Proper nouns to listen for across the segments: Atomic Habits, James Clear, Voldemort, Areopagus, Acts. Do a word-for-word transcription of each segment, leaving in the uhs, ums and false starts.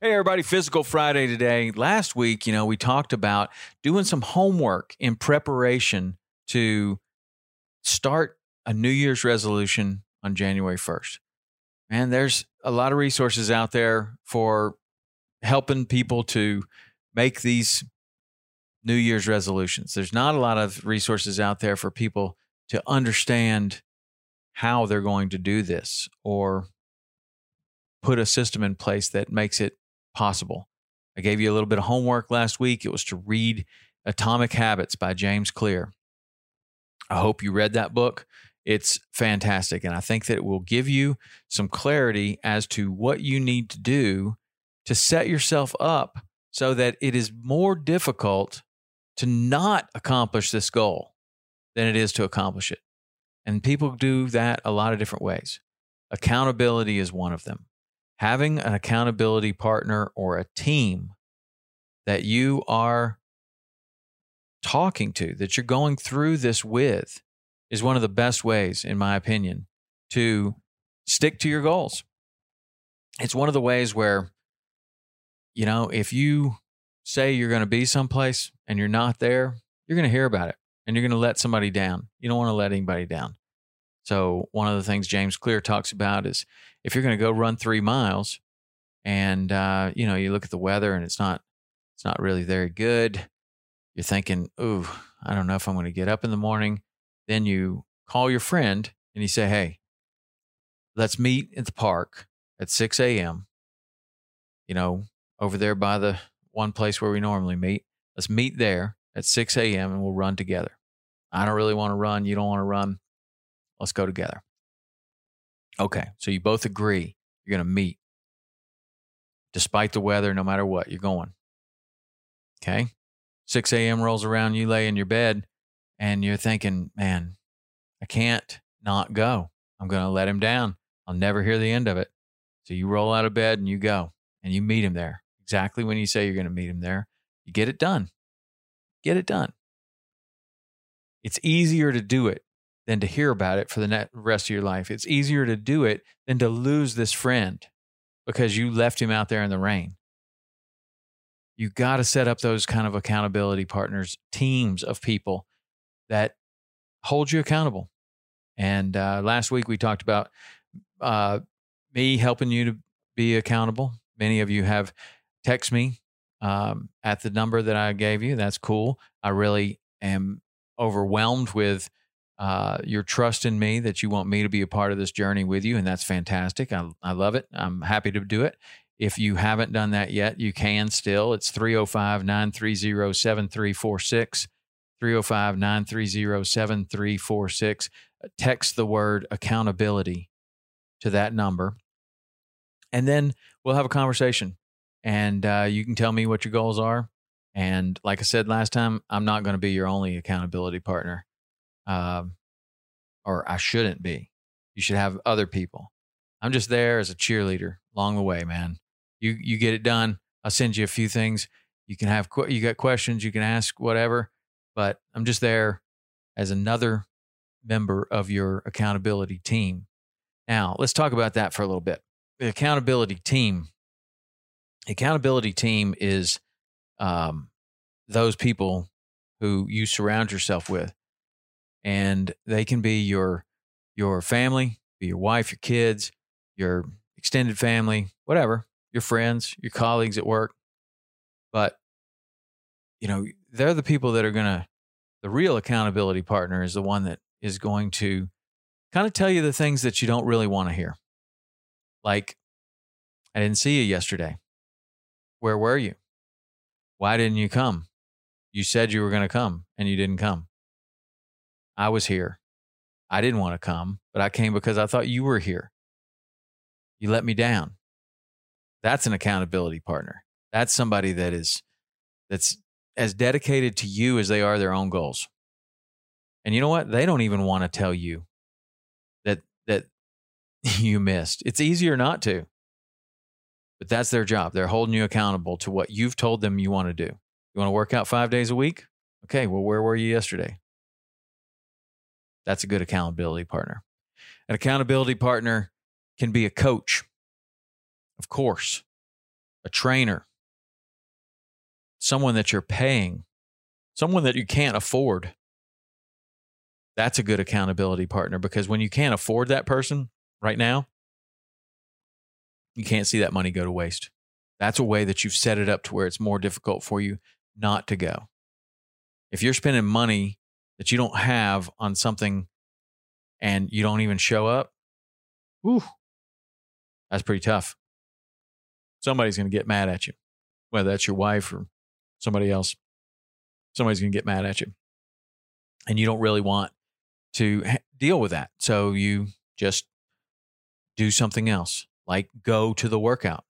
Hey, everybody. Physical Friday today. Last week, you know, we talked about doing some homework in preparation to start a New Year's resolution on January first. And there's a lot of resources out there for helping people to make these New Year's resolutions. There's not a lot of resources out there for people to understand how they're going to do this or put a system in place that makes it possible. I gave you a little bit of homework last week. It was to read Atomic Habits by James Clear. I hope you read that book. It's fantastic. And I think that it will give you some clarity as to what you need to do to set yourself up so that it is more difficult to not accomplish this goal than it is to accomplish it. And people do that a lot of different ways. Accountability is one of them. Having an accountability partner or a team that you are talking to, that you're going through this with, is one of the best ways, in my opinion, to stick to your goals. It's one of the ways where, you know, if you say you're going to be someplace and you're not there, you're going to hear about it and you're going to let somebody down. You don't want to let anybody down. So one of the things James Clear talks about is, if you're going to go run three miles and, uh, you know, you look at the weather and it's not, it's not really very good. You're thinking, ooh, I don't know if I'm going to get up in the morning. Then you call your friend and you say, hey, let's meet at the park at six a.m., you know, over there by the one place where we normally meet. Let's meet there at six a.m. and we'll run together. I don't really want to run. You don't want to run. Let's go together. Okay, so you both agree you're going to meet. Despite the weather, no matter what, you're going. Okay? six a.m. rolls around, you lay in your bed, and you're thinking, man, I can't not go. I'm going to let him down. I'll never hear the end of it. So you roll out of bed and you go, and you meet him there. Exactly when you say you're going to meet him there, you get it done. Get it done. It's easier to do it than to hear about it for the rest of your life. It's easier to do it than to lose this friend because you left him out there in the rain. You got to set up those kind of accountability partners, teams of people that hold you accountable. And uh, last week we talked about uh, me helping you to be accountable. Many of you have texted me um, at the number that I gave you. That's cool. I really am overwhelmed with Uh, your trust in me, that you want me to be a part of this journey with you. And that's fantastic. I, I love it. I'm happy to do it. If you haven't done that yet, you can still. It's three oh five, nine three oh, seven three four six, three oh five, nine three oh, seven three four six. Text the word accountability to that number. And then we'll have a conversation, and uh, you can tell me what your goals are. And like I said last time, I'm not going to be your only accountability partner, um, or I shouldn't be. You should have other people. I'm just there as a cheerleader along the way, man. You you get it done. I'll send you a few things. You can have you got questions. You can ask whatever, but I'm just there as another member of your accountability team. Now let's talk about that for a little bit. The accountability team. The accountability team is um, those people who you surround yourself with, and they can be your your family, be your wife, your kids, your extended family, whatever, your friends, your colleagues at work. But you know, they're the people that are gonna. The real accountability partner is the one that is going to kind of tell you the things that you don't really want to hear. Like, I didn't see you yesterday. Where were you? Why didn't you come? You said you were going to come and you didn't come. I was here. I didn't want to come, but I came because I thought you were here. You let me down. That's an accountability partner. That's somebody that is, that's as dedicated to you as they are their own goals. And you know what? They don't even want to tell you that, that, you missed. It's easier not to, but that's their job. They're holding you accountable to what you've told them you want to do. You want to work out five days a week? Okay, well, where were you yesterday? That's a good accountability partner. An accountability partner can be a coach, of course, a trainer, someone that you're paying, someone that you can't afford. That's a good accountability partner, because when you can't afford that person, right now, you can't see that money go to waste. That's a way that you've set it up to where it's more difficult for you not to go. If you're spending money that you don't have on something and you don't even show up, whew, that's pretty tough. Somebody's going to get mad at you, whether that's your wife or somebody else. Somebody's going to get mad at you. And you don't really want to deal with that. So you just do something else, like go to the workout.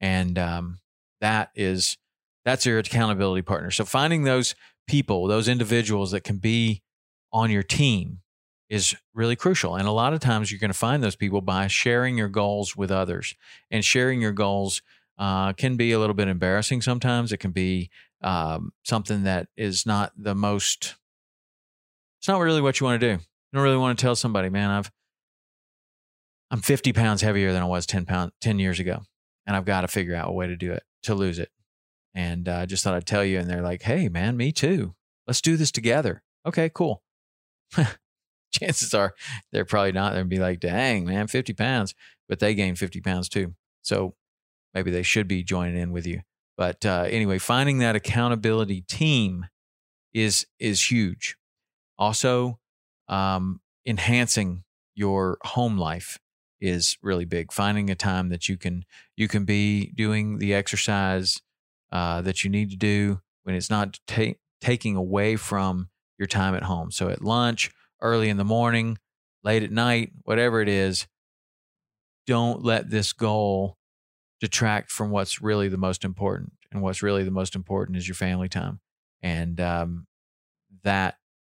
And um, that is, that's your accountability partner. So finding those people, those individuals that can be on your team is really crucial. And a lot of times you're going to find those people by sharing your goals with others. And sharing your goals uh, can be a little bit embarrassing sometimes. It can be um, something that is not the most, it's not really what you want to do. You don't really want to tell somebody, man, I've, I'm fifty pounds heavier than I was ten pounds, ten years ago. And I've got to figure out a way to do it, to lose it. And I uh, just thought I'd tell you. And they're like, hey man, me too. Let's do this together. Okay, cool. Chances are they're probably not. They'd be like, dang man, fifty pounds, but they gained fifty pounds too. So maybe they should be joining in with you. But uh, anyway, finding that accountability team is, is huge. Also um, enhancing your home life is really big. Finding a time that you can you can be doing the exercise uh, that you need to do when it's not ta- taking away from your time at home. So at lunch, early in the morning, late at night, whatever it is, don't let this goal detract from what's really the most important. And what's really the most important is your family time. And um, that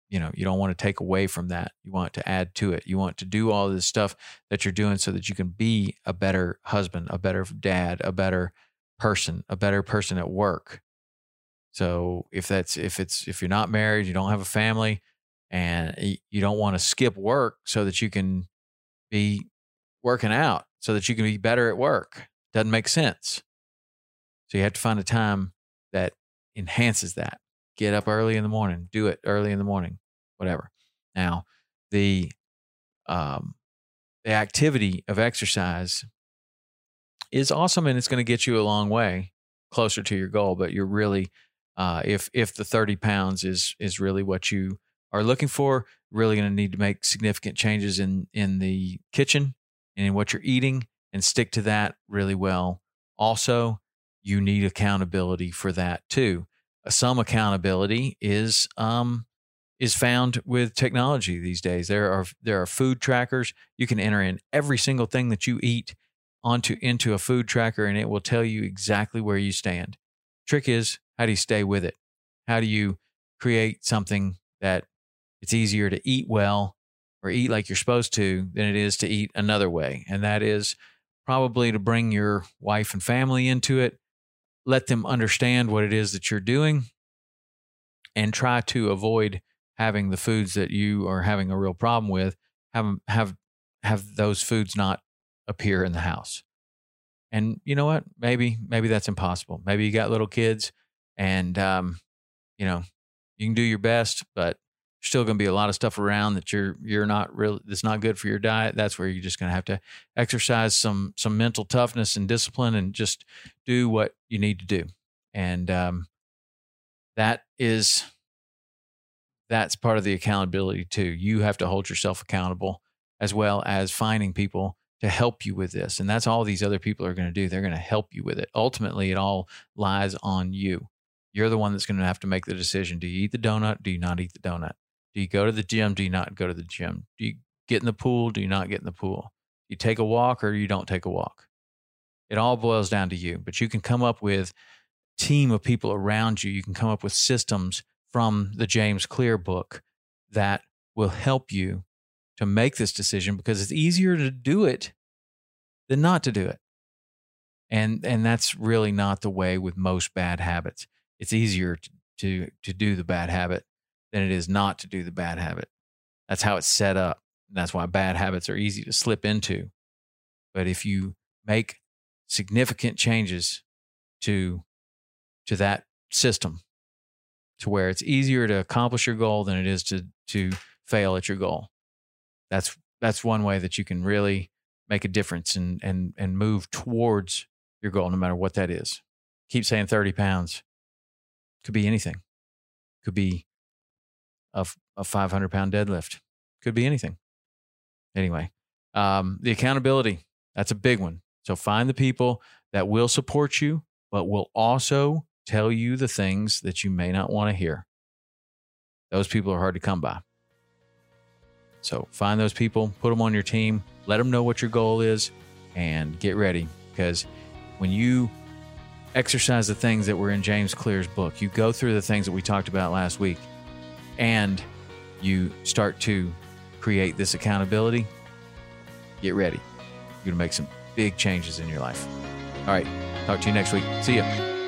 You know, you don't want to take away from that. You want to add to it. You want to do all this stuff that you're doing so that you can be a better husband, a better dad, a better person, a better person at work. So if that's, if it's, if you're not married, you don't have a family, and you don't want to skip work so that you can be working out so that you can be better at work. Doesn't make sense. So you have to find a time that enhances that. Get up early in the morning, do it early in the morning, whatever. Now, the um, the activity of exercise is awesome, and it's going to get you a long way closer to your goal. But you're really, uh, if if the thirty pounds is is really what you are looking for, really going to need to make significant changes in in the kitchen and in what you're eating, and stick to that really well. Also, you need accountability for that too. Some accountability is um, is found with technology these days. There are there are food trackers. You can enter in every single thing that you eat onto into a food tracker, and it will tell you exactly where you stand. Trick is, how do you stay with it? How do you create something that it's easier to eat well or eat like you're supposed to than it is to eat another way? And that is probably to bring your wife and family into it, let them understand what it is that you're doing, and try to avoid having the foods that you are having a real problem with, have have have those foods not appear in the house. And you know what? Maybe maybe that's impossible. Maybe you got little kids, and um, you know, you can do your best, but there's still going to be a lot of stuff around that you're you're not really that's not good for your diet. That's where you're just going to have to exercise some some mental toughness and discipline, and just do what you need to do. And um, that is. That's part of the accountability too. You have to hold yourself accountable, as well as finding people to help you with this. And that's all these other people are going to do. They're going to help you with it. Ultimately, it all lies on you. You're the one that's going to have to make the decision. Do you eat the donut? Do you not eat the donut? Do you go to the gym? Do you not go to the gym? Do you get in the pool? Do you not get in the pool? Do you take a walk or you don't take a walk? It all boils down to you, but you can come up with a team of people around you. You can come up with systems from the James Clear book that will help you to make this decision, because it's easier to do it than not to do it. And and that's really not the way with most bad habits. It's easier to, to, to do the bad habit than it is not to do the bad habit. That's how it's set up. That's why bad habits are easy to slip into. But if you make significant changes to, to that system, to where it's easier to accomplish your goal than it is to to fail at your goal. That's that's one way that you can really make a difference and and and move towards your goal, no matter what that is. Keep saying thirty pounds. Could be anything. Could be a, a five hundred pound deadlift. Could be anything. Anyway, um, the accountability, that's a big one. So find the people that will support you, but will also tell you the things that you may not want to hear. Those people are hard to come by. So find those people, put them on your team, let them know what your goal is, and get ready. Because when you exercise the things that were in James Clear's book, you go through the things that we talked about last week, and you start to create this accountability, get ready. You're going to make some big changes in your life. All right. Talk to you next week. See ya.